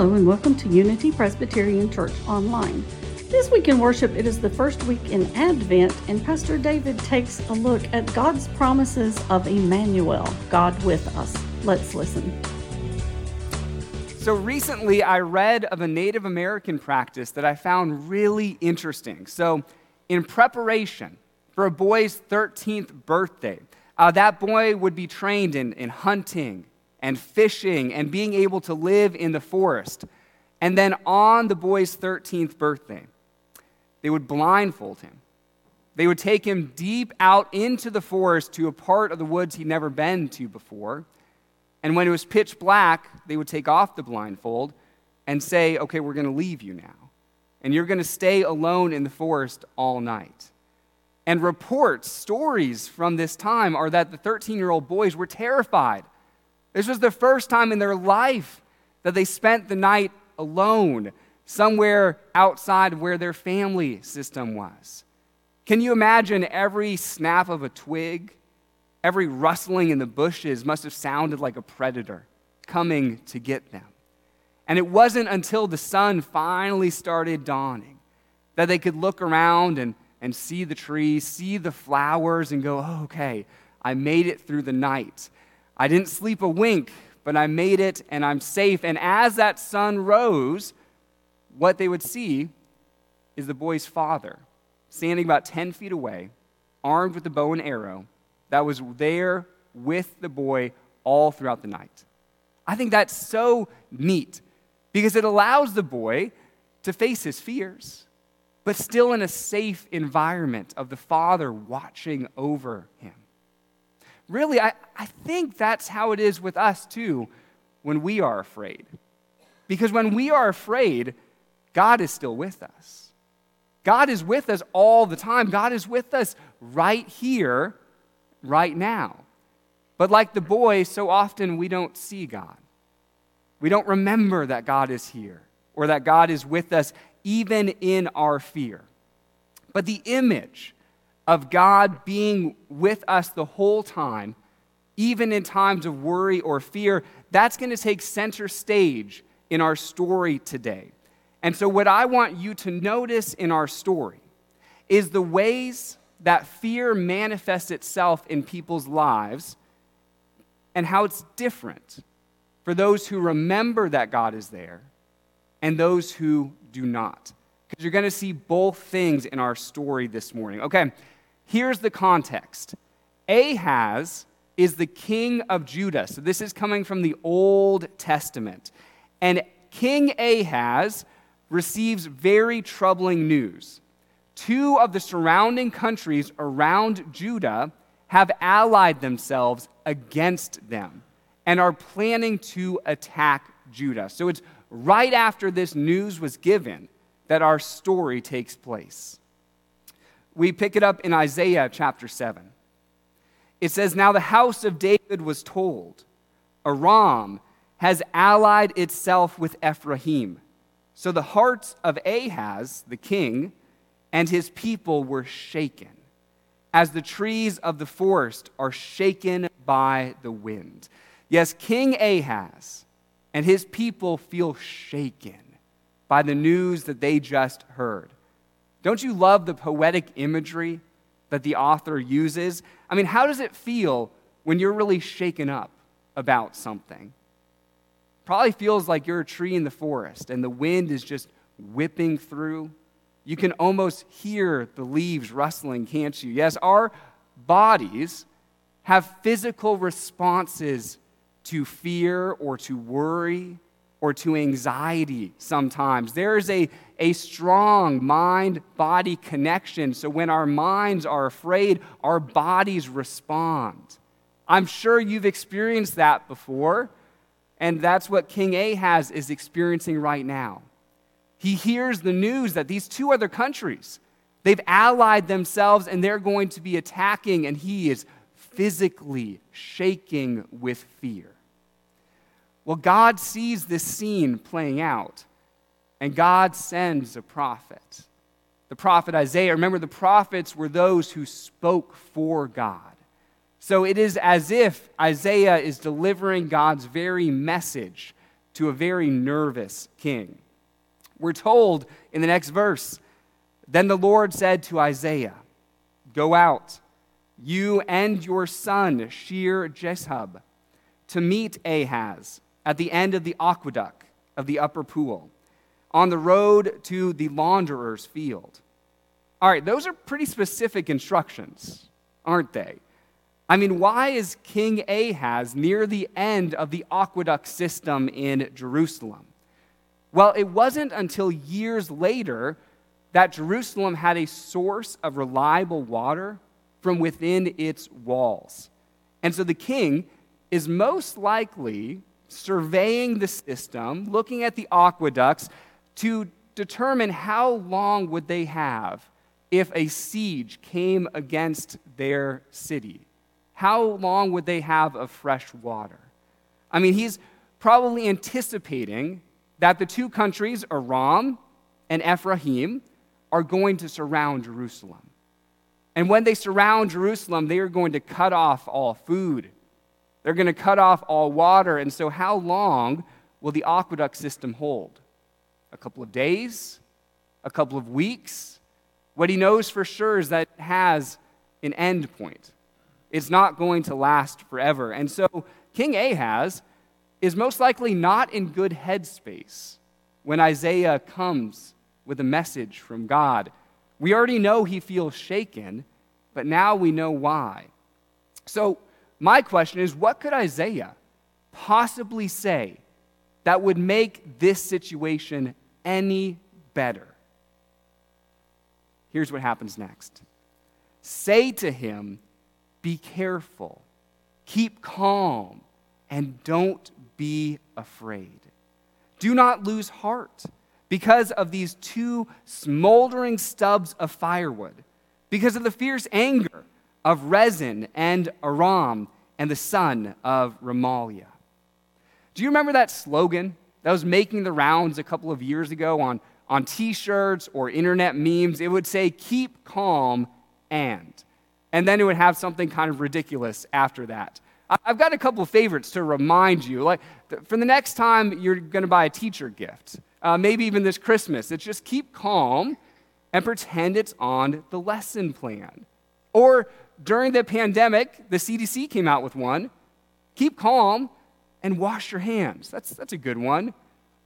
Hello and welcome to Unity Presbyterian Church Online. This week in worship, it is the first week in Advent, and Pastor David takes a look at God's promises of Emmanuel, God with us. Let's listen. So recently I read of a Native American practice that I found really interesting. So in preparation for a boy's 13th birthday, that boy would be trained in hunting and fishing and being able to live in the forest. And then on the boy's 13th birthday, they would blindfold him. They would take him deep out into the forest to a part of the woods he'd never been to before. And when it was pitch black, they would take off the blindfold and say, okay, we're going to leave you now. And you're going to stay alone in the forest all night. And reports, stories from this time are that the 13-year-old boys were terrified. This was the first time in their life that they spent the night alone, somewhere outside where their family system was. Can you imagine every snap of a twig, every rustling in the bushes must have sounded like a predator coming to get them. And it wasn't until the sun finally started dawning that they could look around and see the trees, see the flowers, and go, oh, okay, I made it through the night. I didn't sleep a wink, but I made it and I'm safe. And as that sun rose, what they would see is the boy's father standing about 10 feet away, armed with a bow and arrow that was there with the boy all throughout the night. I think that's so neat because it allows the boy to face his fears, but still in a safe environment of the father watching over him. Really, I think that's how it is with us, too, when we are afraid. Because when we are afraid, God is still with us. God is with us all the time. God is with us right here, right now. But like the boy, so often we don't see God. We don't remember that God is here or that God is with us even in our fear. But the image of God being with us the whole time, even in times of worry or fear, that's going to take center stage in our story today. And so what I want you to notice in our story is the ways that fear manifests itself in people's lives and how it's different for those who remember that God is there and those who do not. Because you're going to see both things in our story this morning. Okay. Here's the context. Ahaz is the king of Judah. So this is coming from the Old Testament. And King Ahaz receives very troubling news. Two of the surrounding countries around Judah have allied themselves against them and are planning to attack Judah. So it's right after this news was given that our story takes place. We pick it up in Isaiah chapter 7. It says, now the house of David was told, Aram has allied itself with Ephraim. So the hearts of Ahaz, the king, and his people were shaken, as the trees of the forest are shaken by the wind. Yes, King Ahaz and his people feel shaken by the news that they just heard. Don't you love the poetic imagery that the author uses? I mean, how does it feel when you're really shaken up about something? Probably feels like you're a tree in the forest and the wind is just whipping through. You can almost hear the leaves rustling, can't you? Yes, our bodies have physical responses to fear or to worry or to anxiety sometimes. There is a strong mind-body connection. So when our minds are afraid, our bodies respond. I'm sure you've experienced that before, and that's what King Ahaz is experiencing right now. He hears the news that these two other countries, they've allied themselves and they're going to be attacking, and he is physically shaking with fear. Well, God sees this scene playing out, and God sends a prophet. The prophet Isaiah, remember the prophets were those who spoke for God. So it is as if Isaiah is delivering God's very message to a very nervous king. We're told in the next verse, "Then the Lord said to Isaiah, 'Go out, you and your son Shear-Jeshub, to meet Ahaz at the end of the aqueduct of the upper pool, on the road to the launderer's field.'" All right, those are pretty specific instructions, aren't they? I mean, why is King Ahaz near the end of the aqueduct system in Jerusalem? Well, it wasn't until years later that Jerusalem had a source of reliable water from within its walls. And so the king is most likely surveying the system, looking at the aqueducts, to determine how long would they have if a siege came against their city. How long would they have of fresh water? I mean, he's probably anticipating that the two countries, Aram and Ephraim, are going to surround Jerusalem. And when they surround Jerusalem, they are going to cut off all food. They're going to cut off all water. And so how long will the aqueduct system hold? A couple of days? A couple of weeks? What he knows for sure is that it has an end point. It's not going to last forever. And so King Ahaz is most likely not in good headspace when Isaiah comes with a message from God. We already know he feels shaken, but now we know why. So my question is, what could Isaiah possibly say that would make this situation any better? Here's what happens next. "Say to him, 'Be careful, keep calm, and don't be afraid. Do not lose heart because of these two smoldering stubs of firewood, because of the fierce anger of Rezin and Aram and the son of Remaliah.'" Do you remember that slogan that was making the rounds a couple of years ago on T-shirts or internet memes? It would say, "Keep calm and then it would have something kind of ridiculous after that. I've got a couple of favorites to remind you. Like, for the next time you're going to buy a teacher gift, maybe even this Christmas, it's just "Keep calm and pretend it's on the lesson plan." Or during the pandemic, the CDC came out with one, "Keep calm and wash your hands." That's a good one.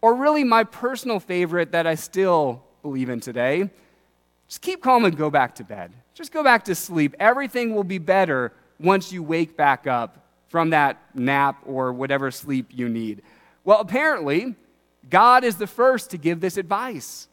Or really my personal favorite that I still believe in today, "Just keep calm and go back to bed. Just go back to sleep. Everything will be better once you wake back up from that nap or whatever sleep you need." Well, apparently, God is the first to give this advice,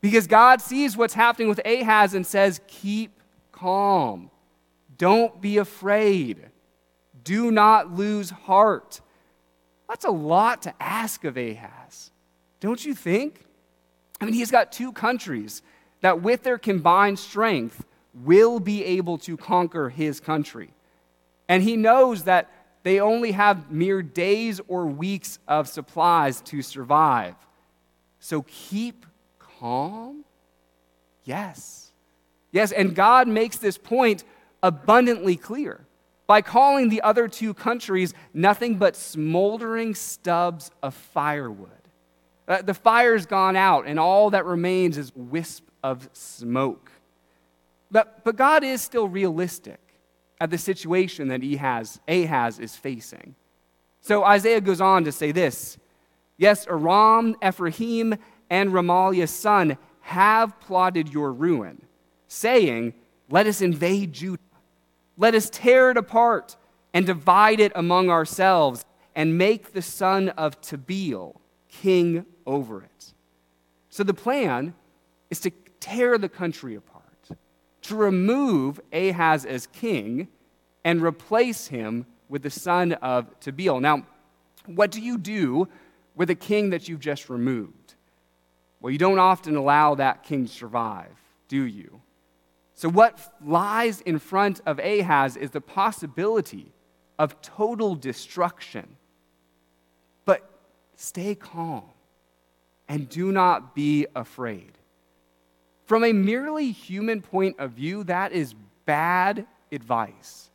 because God sees what's happening with Ahaz and says, "Keep calm. Don't be afraid. Do not lose heart." That's a lot to ask of Ahaz, don't you think? I mean, he's got two countries that with their combined strength will be able to conquer his country. And he knows that they only have mere days or weeks of supplies to survive. So keep calm? Yes. Yes, and God makes this point abundantly clear by calling the other two countries nothing but smoldering stubs of firewood. The fire's gone out, and all that remains is a wisp of smoke. But God is still realistic at the situation that Ahaz is facing. So Isaiah goes on to say this, "Yes, Aram, Ephraim, and Remaliah's son have plotted your ruin, saying, 'Let us invade Judah. Let us tear it apart and divide it among ourselves and make the son of Tabeel king over it.'" So the plan is to tear the country apart, to remove Ahaz as king and replace him with the son of Tabeel. Now, what do you do with a king that you've just removed? Well, you don't often allow that king to survive, do you? So what lies in front of Ahaz is the possibility of total destruction. But stay calm and do not be afraid. From a merely human point of view, that is bad advice.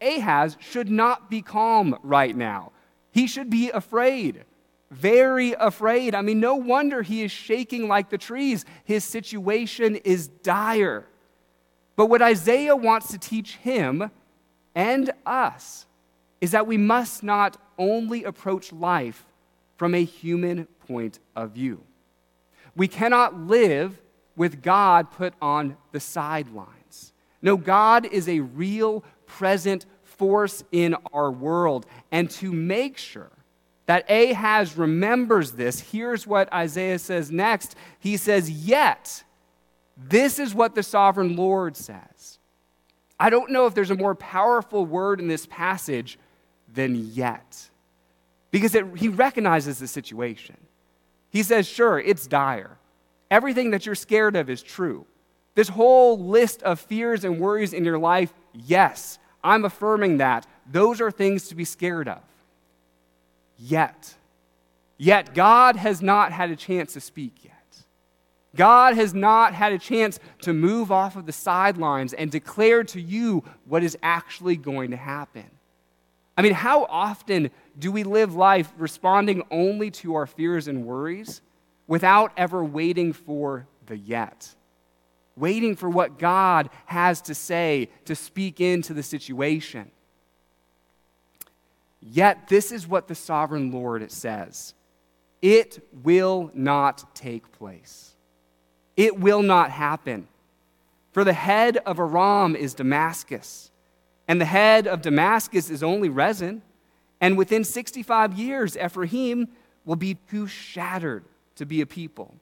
Ahaz should not be calm right now. He should be afraid. very afraid. I mean, no wonder he is shaking like the trees. His situation is dire. But what Isaiah wants to teach him and us is that we must not only approach life from a human point of view. We cannot live with God put on the sidelines. No, God is a real, present force in our world. And to make sure that Ahaz remembers this, here's what Isaiah says next. He says, "Yet, this is what the sovereign Lord says." I don't know if there's a more powerful word in this passage than yet, because he recognizes the situation. He says, sure, it's dire. Everything that you're scared of is true. This whole list of fears and worries in your life, yes, I'm affirming that. Those are things to be scared of. Yet God has not had a chance to speak yet. God has not had a chance to move off of the sidelines and declare to you what is actually going to happen. I mean, how often do we live life responding only to our fears and worries without ever waiting for the yet? Waiting for what God has to say, to speak into the situation. Yet, this is what the sovereign Lord says. It will not take place. It will not happen. For the head of Aram is Damascus, and the head of Damascus is only Rezin, and within 65 years, Ephraim will be too shattered to be a people.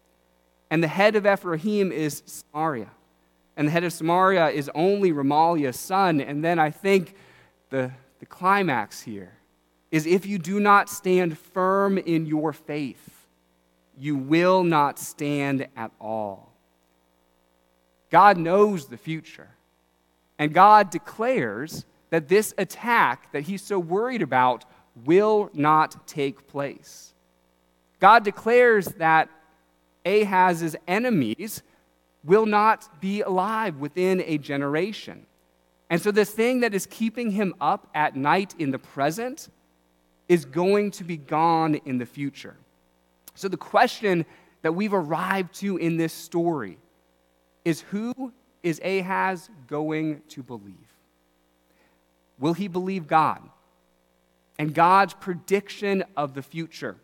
And the head of Ephraim is Samaria, and the head of Samaria is only Remaliah's son. And then I think the climax here is, if you do not stand firm in your faith, you will not stand at all. God knows the future. And God declares that this attack that he's so worried about will not take place. God declares that Ahaz's enemies will not be alive within a generation. And so this thing that is keeping him up at night in the present is going to be gone in the future. So the question that we've arrived to in this story is, who is Ahaz going to believe? Will he believe God and God's prediction of the future?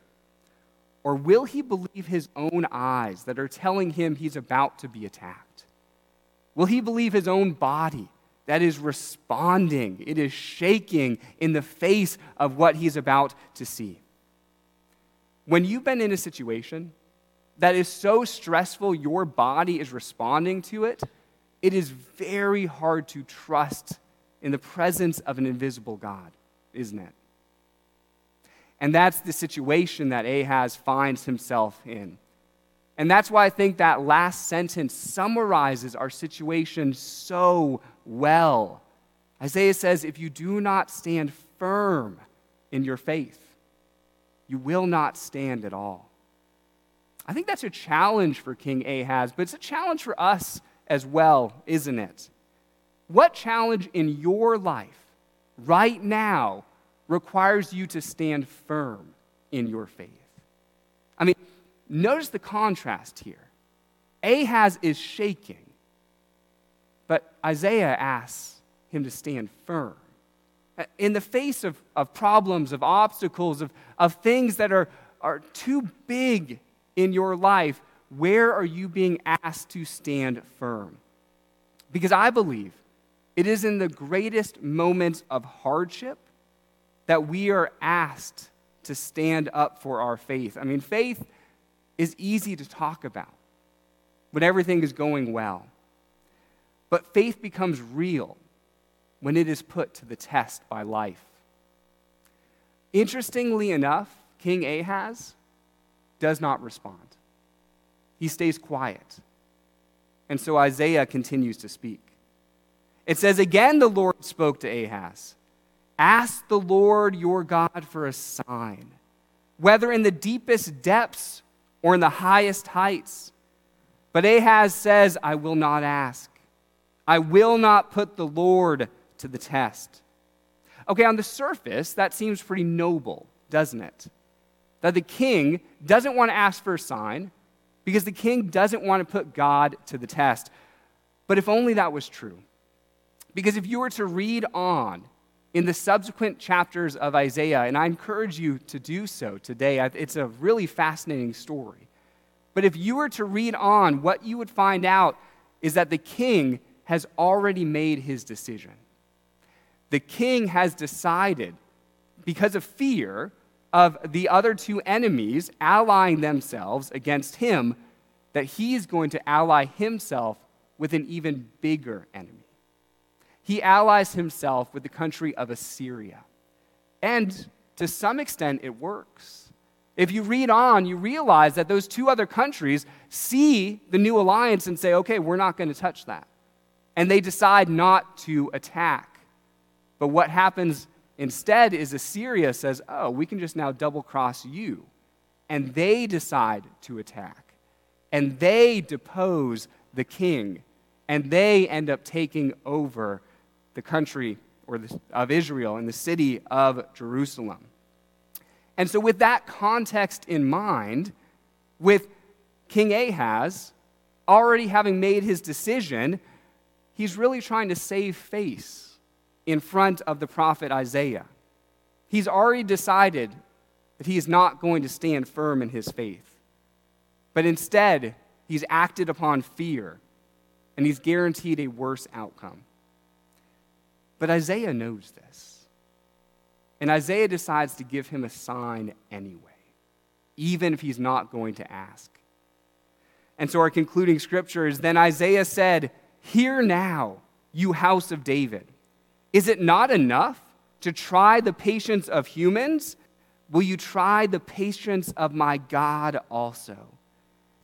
Or will he believe his own eyes that are telling him he's about to be attacked? Will he believe his own body that is responding? It is shaking in the face of what he's about to see. When you've been in a situation that is so stressful your body is responding to it, it is very hard to trust in the presence of an invisible God, isn't it? And that's the situation that Ahaz finds himself in. And that's why I think that last sentence summarizes our situation so well. Isaiah says, if you do not stand firm in your faith, you will not stand at all. I think that's a challenge for King Ahaz, but it's a challenge for us as well, isn't it? What challenge in your life right now requires you to stand firm in your faith? I mean, notice the contrast here. Ahaz is shaking, but Isaiah asks him to stand firm. In the face of problems, of obstacles, of things that are too big in your life, where are you being asked to stand firm? Because I believe it is in the greatest moments of hardship that we are asked to stand up for our faith. I mean, faith is easy to talk about when everything is going well. But faith becomes real when it is put to the test by life. Interestingly enough, King Ahaz does not respond. He stays quiet. And so Isaiah continues to speak. It says, again, the Lord spoke to Ahaz, "Ask the Lord your God for a sign, whether in the deepest depths or in the highest heights." But Ahaz says, "I will not ask. I will not put the Lord to the test." Okay, on the surface, that seems pretty noble, doesn't it? that the king doesn't want to ask for a sign because the king doesn't want to put God to the test. But if only that was true. Because if you were to read on in the subsequent chapters of Isaiah, and I encourage you to do so today, it's a really fascinating story. But if you were to read on, what you would find out is that the king has already made his decision. The king has decided, because of fear of the other two enemies allying themselves against him, that he is going to ally himself with an even bigger enemy. He allies himself with the country of Assyria. And to some extent, it works. If you read on, you realize that those two other countries see the new alliance and say, okay, we're not going to touch that. And they decide not to attack. But what happens instead is Assyria says, oh, we can just now double-cross you. And they decide to attack. And they depose the king. And they end up taking over the country of Israel and the city of Jerusalem. And so with that context in mind, with King Ahaz already having made his decision, he's really trying to save face in front of the prophet Isaiah. He's already decided that he is not going to stand firm in his faith. But instead, he's acted upon fear, and he's guaranteed a worse outcome. But Isaiah knows this. And Isaiah decides to give him a sign anyway, even if he's not going to ask. And so our concluding scripture is, then Isaiah said, "Hear now, you house of David. Is it not enough to try the patience of humans? Will you try the patience of my God also?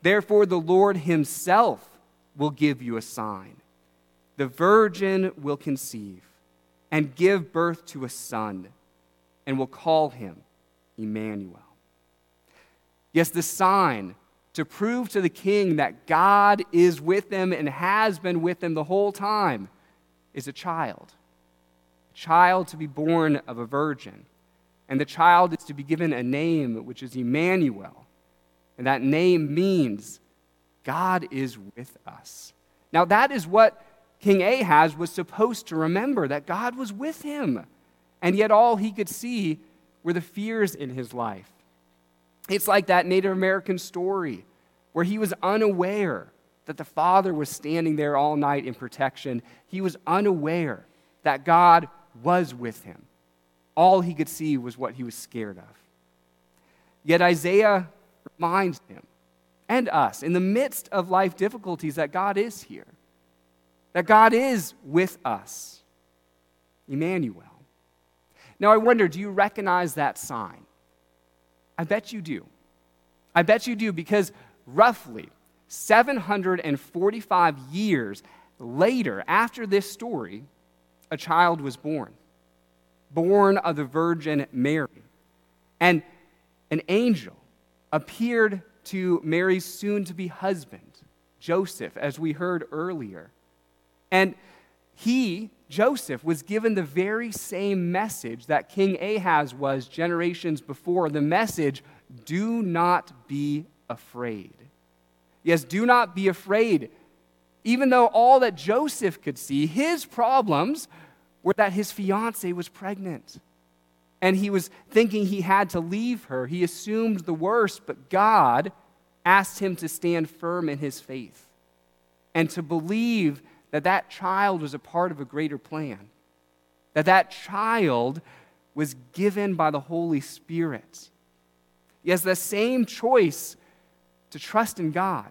Therefore, the Lord himself will give you a sign. The virgin will conceive and give birth to a son, and will call him Emmanuel." Yes, the sign to prove to the king that God is with him and has been with him the whole time is a child to be born of a virgin. And the child is to be given a name, which is Emmanuel. And that name means God is with us. Now, that is what King Ahaz was supposed to remember, that God was with him. And yet all he could see were the fears in his life. It's like that Native American story where he was unaware that the father was standing there all night in protection. He was unaware that God was with him. All he could see was what he was scared of. Yet Isaiah reminds him and us, in the midst of life difficulties, that God is here, that God is with us, Emmanuel. Now, I wonder, do you recognize that sign? I bet you do. I bet you do, because roughly 745 years later, after this story, a child was born of the Virgin Mary. And an angel appeared to Mary's soon-to-be husband, Joseph, as we heard earlier. And he, Joseph, was given the very same message that King Ahaz was generations before, the message, do not be afraid. Yes, do not be afraid. Even though all that Joseph could see, his problems were that his fiancée was pregnant. And he was thinking he had to leave her. He assumed the worst, but God asked him to stand firm in his faith and to believe that child was a part of a greater plan, that child was given by the Holy Spirit. Yes, the same choice to trust in God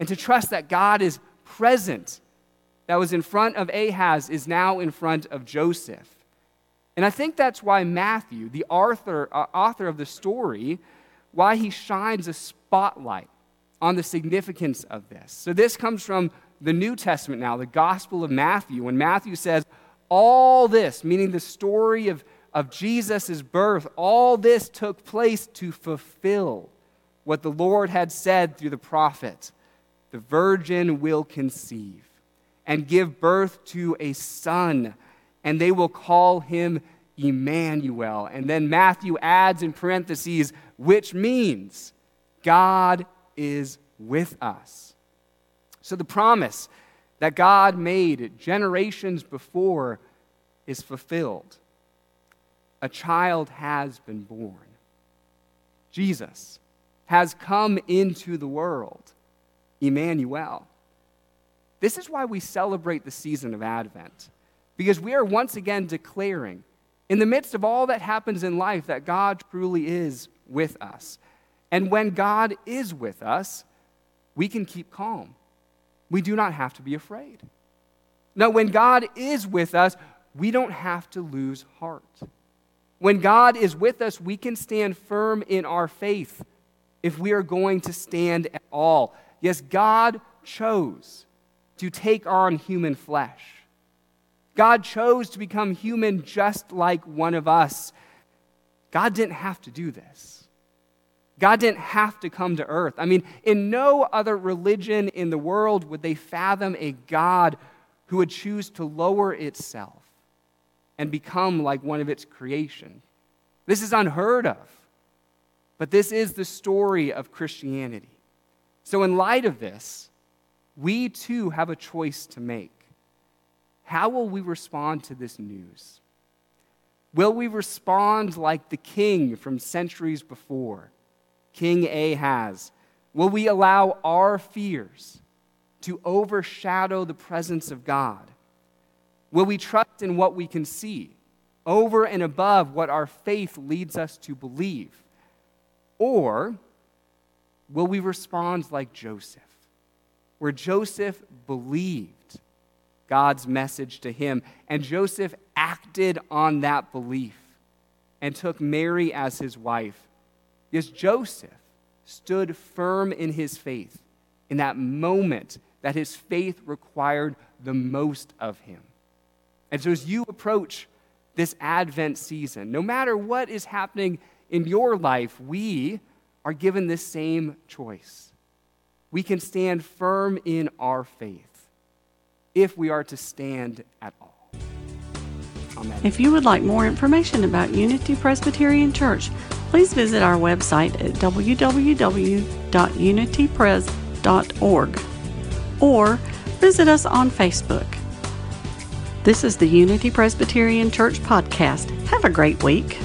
and to trust that God is present that was in front of Ahaz is now in front of Joseph. And I think that's why Matthew, the author of the story, why he shines a spotlight on the significance of this. So this comes from the New Testament now, the Gospel of Matthew, when Matthew says, all this, meaning the story of Jesus' birth, all this took place to fulfill what the Lord had said through the prophet. The virgin will conceive and give birth to a son, and they will call him Emmanuel. And then Matthew adds in parentheses, which means God is with us. So the promise that God made generations before is fulfilled. A child has been born. Jesus has come into the world. Emmanuel. This is why we celebrate the season of Advent, because we are once again declaring, in the midst of all that happens in life, that God truly is with us. And when God is with us, we can keep calm. We do not have to be afraid. Now, when God is with us, we don't have to lose heart. When God is with us, we can stand firm in our faith if we are going to stand at all. Yes, God chose to take on human flesh. God chose to become human just like one of us. God didn't have to do this. God didn't have to come to earth. I mean, in no other religion in the world would they fathom a God who would choose to lower itself and become like one of its creation. This is unheard of, but this is the story of Christianity. So in light of this, we too have a choice to make. How will we respond to this news? Will we respond like the king from centuries before, King Ahaz? Will we allow our fears to overshadow the presence of God? Will we trust in what we can see, over and above what our faith leads us to believe? Or will we respond like Joseph, where Joseph believed God's message to him, and Joseph acted on that belief and took Mary as his wife? Yes, Joseph stood firm in his faith in that moment that his faith required the most of him. And so as you approach this Advent season, no matter what is happening in your life, we are given this same choice. We can stand firm in our faith if we are to stand at all. Amen. If you would like more information about Unity Presbyterian Church, please visit our website at www.unitypres.org or visit us on Facebook. This is the Unity Presbyterian Church podcast. Have a great week.